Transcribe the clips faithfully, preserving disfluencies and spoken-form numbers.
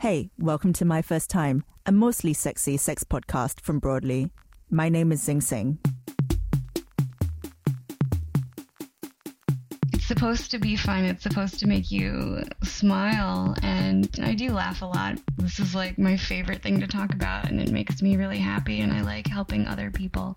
Hey, welcome to My First Time, a mostly sexy sex podcast from Broadly. My name is Zing Sing. It's supposed to be fun. It's supposed to make you smile, and I do laugh a lot. This is like my favorite thing to talk about, and it makes me really happy, and I like helping other people.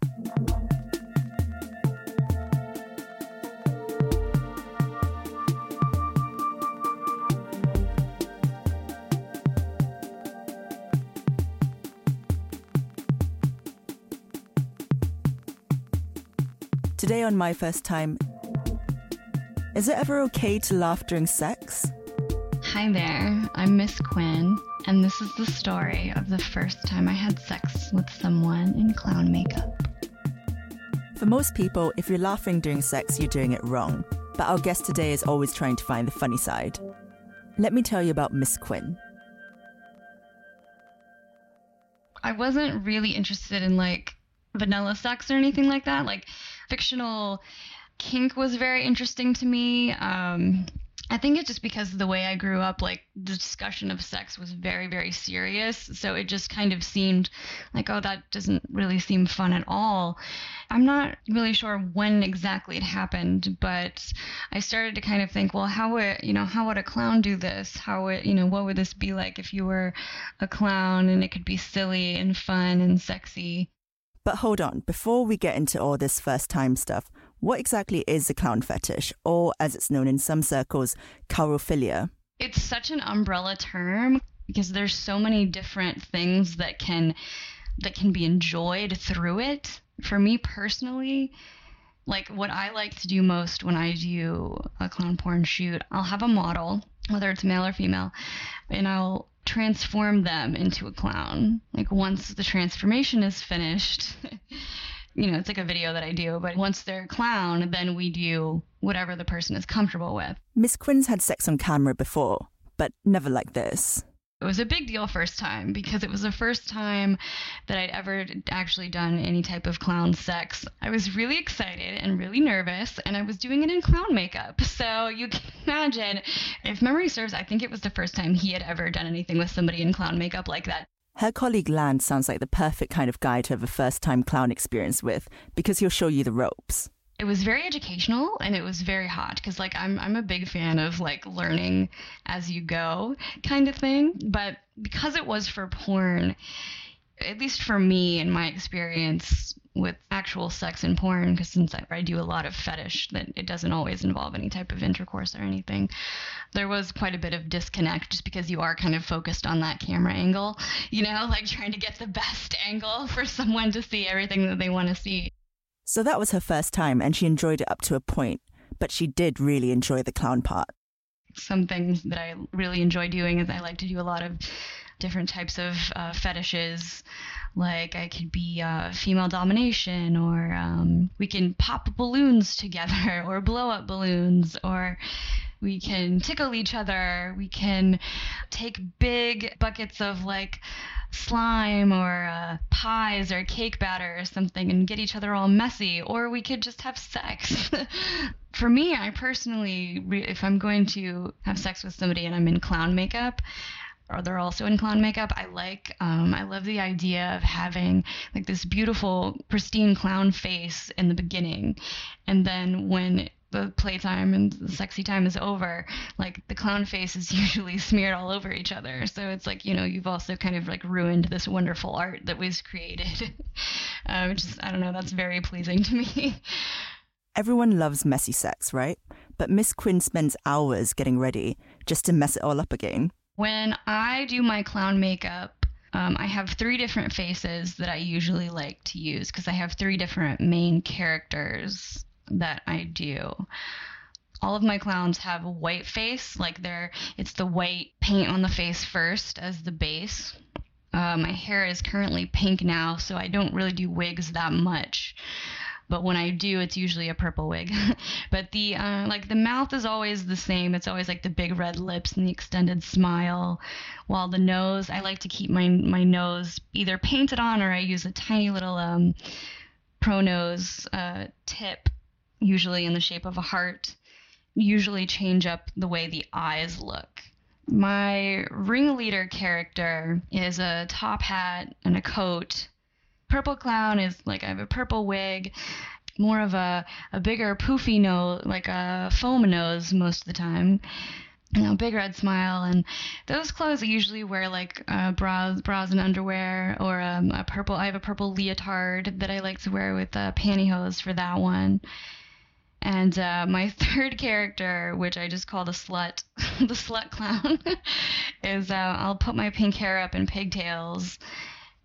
Today on My First Time, is it ever okay to laugh during sex? Hi there, I'm Miss Quinn, and this is the story of the first time I had sex with someone in clown makeup. For most people, if you're laughing during sex, you're doing it wrong. But our guest today is always trying to find the funny side. Let me tell you about Miss Quinn. I wasn't really interested in, like, vanilla sex or anything like that. Like, fictional kink was very interesting to me. Um, I think it's just because of the way I grew up, like, the discussion of sex was very, very serious. So it just kind of seemed like, oh, that doesn't really seem fun at all. I'm not really sure when exactly it happened, but I started to kind of think, well, how would, you know, how would a clown do this? How would, you know, what would this be like if you were a clown and it could be silly and fun and sexy? But hold on, before we get into all this first time stuff, what exactly is a clown fetish, or as it's known in some circles, carophilia? It's such an umbrella term because there's so many different things that can that can be enjoyed through it. For me personally, like, what I like to do most when I do a clown porn shoot, I'll have a model, whether it's male or female, and I'll transform them into a clown. Like, once the transformation is finished, you know, it's like a video that I do, but once they're a clown, then we do whatever the person is comfortable with. Miss Quinn's had sex on camera before, but never like this. It was a big deal first time because it was the first time that I'd ever actually done any type of clown sex. I was really excited and really nervous, and I was doing it in clown makeup. So you can imagine, if memory serves, I think it was the first time he had ever done anything with somebody in clown makeup like that. Her colleague Lan sounds like the perfect kind of guy to have a first-time clown experience with because he'll show you the ropes. It was very educational and it was very hot because, like, I'm I'm a big fan of, like, learning as you go kind of thing. But because it was for porn, at least for me and my experience with actual sex and porn, because since I, I do a lot of fetish, that it doesn't always involve any type of intercourse or anything, there was quite a bit of disconnect just because you are kind of focused on that camera angle, you know, like trying to get the best angle for someone to see everything that they want to see. So that was her first time, and she enjoyed it up to a point, but she did really enjoy the clown part. Some things that I really enjoy doing is I like to do a lot of different types of uh, fetishes, like I could be uh, female domination, or um, we can pop balloons together, or blow up balloons, or we can tickle each other, we can take big buckets of, like, slime or uh, pies or cake batter or something and get each other all messy, or we could just have sex. For me, I personally, if I'm going to have sex with somebody and I'm in clown makeup, or they're also in clown makeup, I like, um, I love the idea of having, like, this beautiful, pristine clown face in the beginning. And then when the playtime and the sexy time is over, like the clown face is usually smeared all over each other. So it's like, you know, you've also kind of like ruined this wonderful art that was created. um, just, I don't know, that's very pleasing to me. Everyone loves messy sex, right? But Miss Quinn spends hours getting ready just to mess it all up again. When I do my clown makeup, um, I have three different faces that I usually like to use because I have three different main characters that I do. All of my clowns have a white face, like they're it's the white paint on the face first as the base. Uh, my hair is currently pink now, so I don't really do wigs that much. But when I do, it's usually a purple wig. But the uh, like the mouth is always the same. It's always like the big red lips and the extended smile. While the nose, I like to keep my my nose either painted on or I use a tiny little um, pro nose uh, tip, usually in the shape of a heart. Usually change up the way the eyes look. My ringleader character is a top hat and a coat. Purple clown is like I have a purple wig, more of a, a bigger poofy nose, like a foam nose most of the time, you know, big red smile. And those clothes I usually wear like uh, bras, bras and underwear, or um, a purple. I have a purple leotard that I like to wear with uh, pantyhose for that one. And uh, my third character, which I just call the slut, the slut clown, is uh, I'll put my pink hair up in pigtails.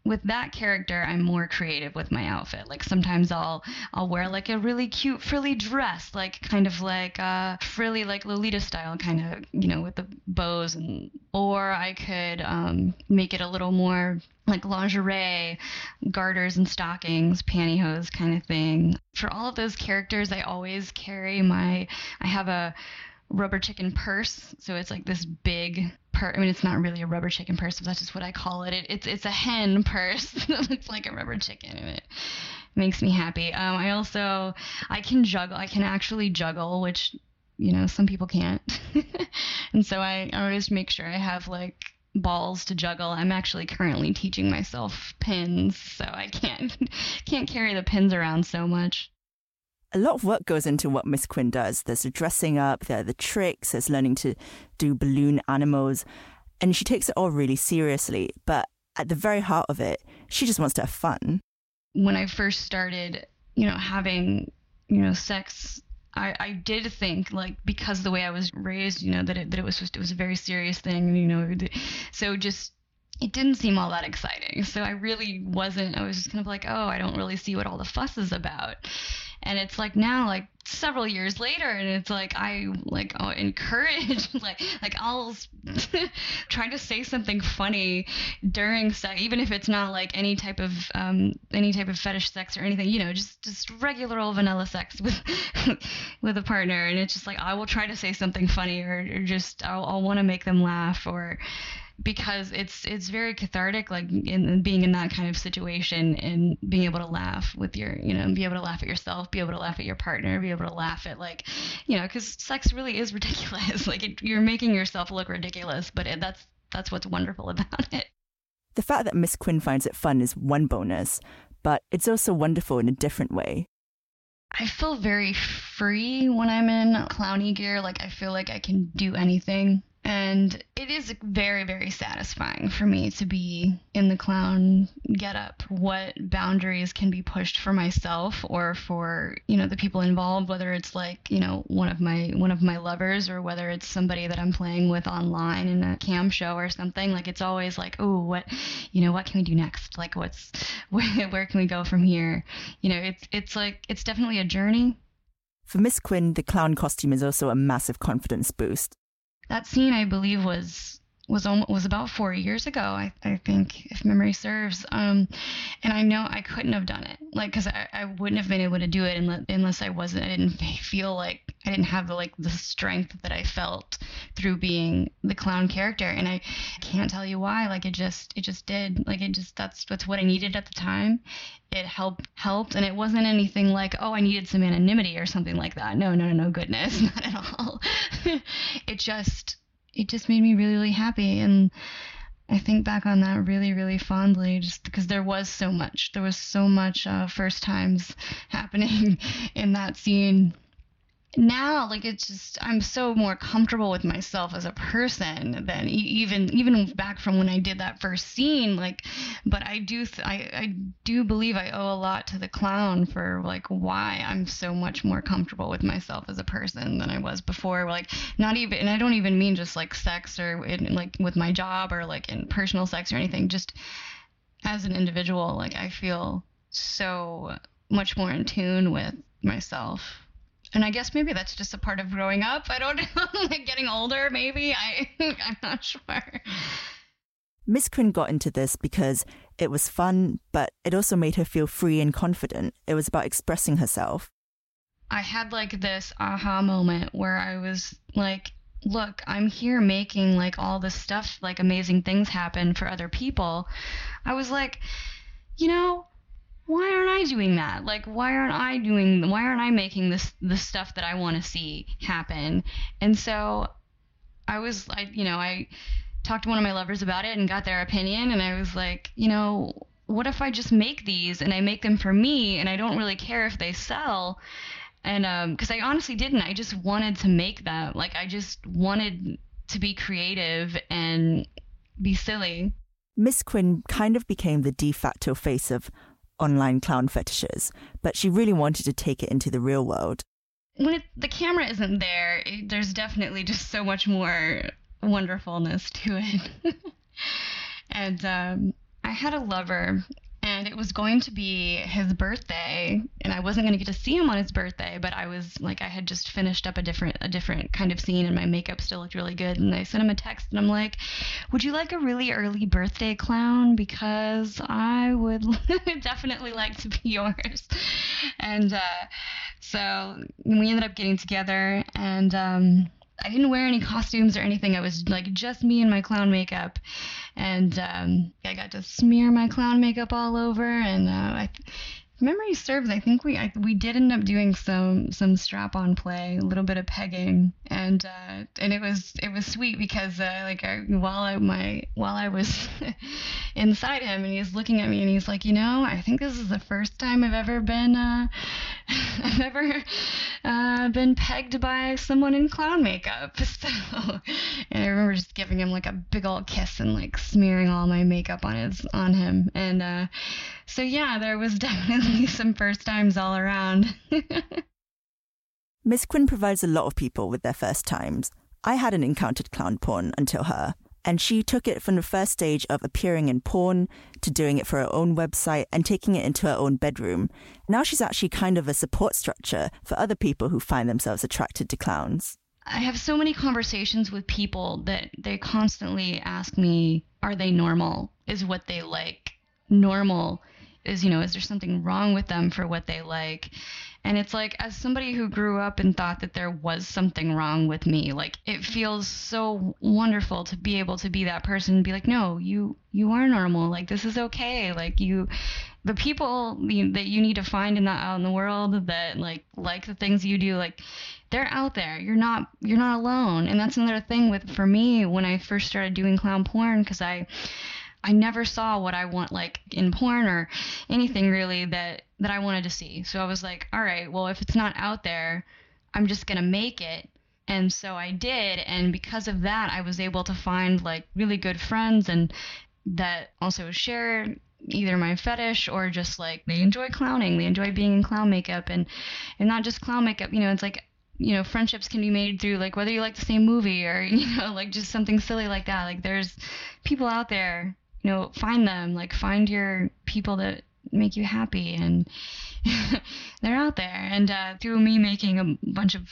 With that character, I'm more creative with my outfit. Like sometimes I'll I'll wear like a really cute frilly dress, like kind of like a frilly like Lolita style kind of, you know, with the bows, and or I could um, make it a little more like lingerie, garters and stockings, pantyhose kind of thing. For all of those characters, I always carry my I have a rubber chicken purse, so it's like this big. I mean, it's not really a rubber chicken purse, but that's just what I call it. it it's it's a hen purse that looks like a rubber chicken, and it makes me happy. Um, I also, I can juggle. I can actually juggle, which, you know, some people can't. And so I, I always make sure I have, like, balls to juggle. I'm actually currently teaching myself pins, so I can't can't carry the pins around so much. A lot of work goes into what Miss Quinn does. There's the dressing up, there are the tricks, there's learning to do balloon animals, and she takes it all really seriously. But at the very heart of it, she just wants to have fun. When I first started, you know, having, you know, sex, I, I did think, like, because of the way I was raised, you know, that it, that it was just, it was a very serious thing, you know, so just. It didn't seem all that exciting. So I really wasn't, I was just kind of like, oh, I don't really see what all the fuss is about. And it's like now, like several years later, and it's like, I like I'll encourage, like, like I'll try to say something funny during sex, even if it's not like any type of, um, any type of fetish sex or anything, you know, just, just regular old vanilla sex with, with a partner. And it's just like, I will try to say something funny, or, or just, I'll, I'll want to make them laugh, or, because it's it's very cathartic, like in, in being in that kind of situation and being able to laugh with your, you know, be able to laugh at yourself, be able to laugh at your partner, be able to laugh at, like, you know, because sex really is ridiculous. Like it, you're making yourself look ridiculous, but it, that's that's what's wonderful about it. The fact that Miss Quinn finds it fun is one bonus, but it's also wonderful in a different way. I feel very free when I'm in clowny gear. Like I feel like I can do anything. And it is very, very satisfying for me to be in the clown getup. What boundaries can be pushed for myself or for, you know, the people involved, whether it's like, you know, one of my one of my lovers, or whether it's somebody that I'm playing with online in a cam show or something. Like it's always like, oh, what, you know, what can we do next? Like what's where, where can we go from here? You know, it's it's like it's definitely a journey. For Miss Quinn, the clown costume is also a massive confidence boost. That scene, I believe, was was almost, was about four years ago, I, I think, if memory serves. Um, and I know I couldn't have done it, like, because I, I wouldn't have been able to do it unless, unless I wasn't, I didn't feel like, I didn't have, the, like, the strength that I felt through being the clown character. And I can't tell you why, like, it just, it just did. Like, it just, that's, that's what I needed at the time. It helped, helped, and it wasn't anything like, oh, I needed some anonymity or something like that. No, no, no, no, goodness, not at all. It just... It just made me really, really happy, and I think back on that really, really fondly, just because there was so much. There was so much uh, first times happening in that scene, now, like, it's just, I'm so more comfortable with myself as a person than even even back from when I did that first scene. Like, but I do th- I, I do believe I owe a lot to the clown for, like, why I'm so much more comfortable with myself as a person than I was before. Like, not even, and I don't even mean just like sex or in, like with my job or like in personal sex or anything, just as an individual. Like, I feel so much more in tune with myself. And I guess maybe that's just a part of growing up. I don't know, like getting older, maybe. I, I'm not sure. Miss Quinn got into this because it was fun, but it also made her feel free and confident. It was about expressing herself. I had like this aha moment where I was like, look, I'm here making like all this stuff, like amazing things happen for other people. I was like, you know, why aren't I doing that? Like, why aren't I doing, why aren't I making this, the stuff that I want to see happen? And so I was, I, you know, I talked to one of my lovers about it and got their opinion. And I was like, you know, what if I just make these and I make them for me and I don't really care if they sell? And, um, cause I honestly didn't, I just wanted to make them. Like, I just wanted to be creative and be silly. Miss Quinn kind of became the de facto face of online clown fetishes, but she really wanted to take it into the real world. When it, the camera isn't there, it, there's definitely just so much more wonderfulness to it. And um, I had a lover, and it was going to be his birthday, and I wasn't going to get to see him on his birthday, but I was like, I had just finished up a different a different kind of scene, and my makeup still looked really good, and I sent him a text, and I'm like, would you like a really early birthday clown? Because I would definitely like to be yours. And uh, so we ended up getting together, and um, I didn't wear any costumes or anything. I was like just me and my clown makeup. And um, I got to smear my clown makeup all over. And uh, I th- if memory serves, I think we I, we did end up doing some some strap-on play, a little bit of pegging, and uh, and it was it was sweet because uh, like I, while I my while I was inside him, and he's looking at me and he's like, you know, I think this is the first time I've ever been uh, I've ever uh, been pegged by someone in clown makeup. So, and I remember just giving him like a big old kiss and like smearing all my makeup on his on him, and uh, so yeah, there was definitely some first times all around. Miss Quinn provides a lot of people with their first times. I hadn't encountered clown porn until her, and she took it from the first stage of appearing in porn to doing it for her own website and taking it into her own bedroom. Now she's actually kind of a support structure for other people who find themselves attracted to clowns. I have so many conversations with people that they constantly ask me, are they normal? Is what they like normal? Is, you know, is there something wrong with them for what they like? And it's like, as somebody who grew up and thought that there was something wrong with me, like, it feels so wonderful to be able to be that person and be like, no, you you are normal. Like, this is okay. Like, you, the people that you need to find in the, out in the world that like like the things you do, like, they're out there. You're not you're not alone. And that's another thing with, for me, when I first started doing clown porn, because I. I never saw what I want, like, in porn or anything really that, that I wanted to see. So I was like, all right, well, if it's not out there, I'm just going to make it. And so I did. And because of that, I was able to find, like, really good friends and that also share either my fetish or just, like, they enjoy clowning. They enjoy being in clown makeup. And, and not just clown makeup, you know, it's like, you know, friendships can be made through, like, whether you like the same movie or, you know, like, just something silly like that. Like, there's people out there. You know, find them, like, find your people that make you happy, and they're out there. And uh, through me making a bunch of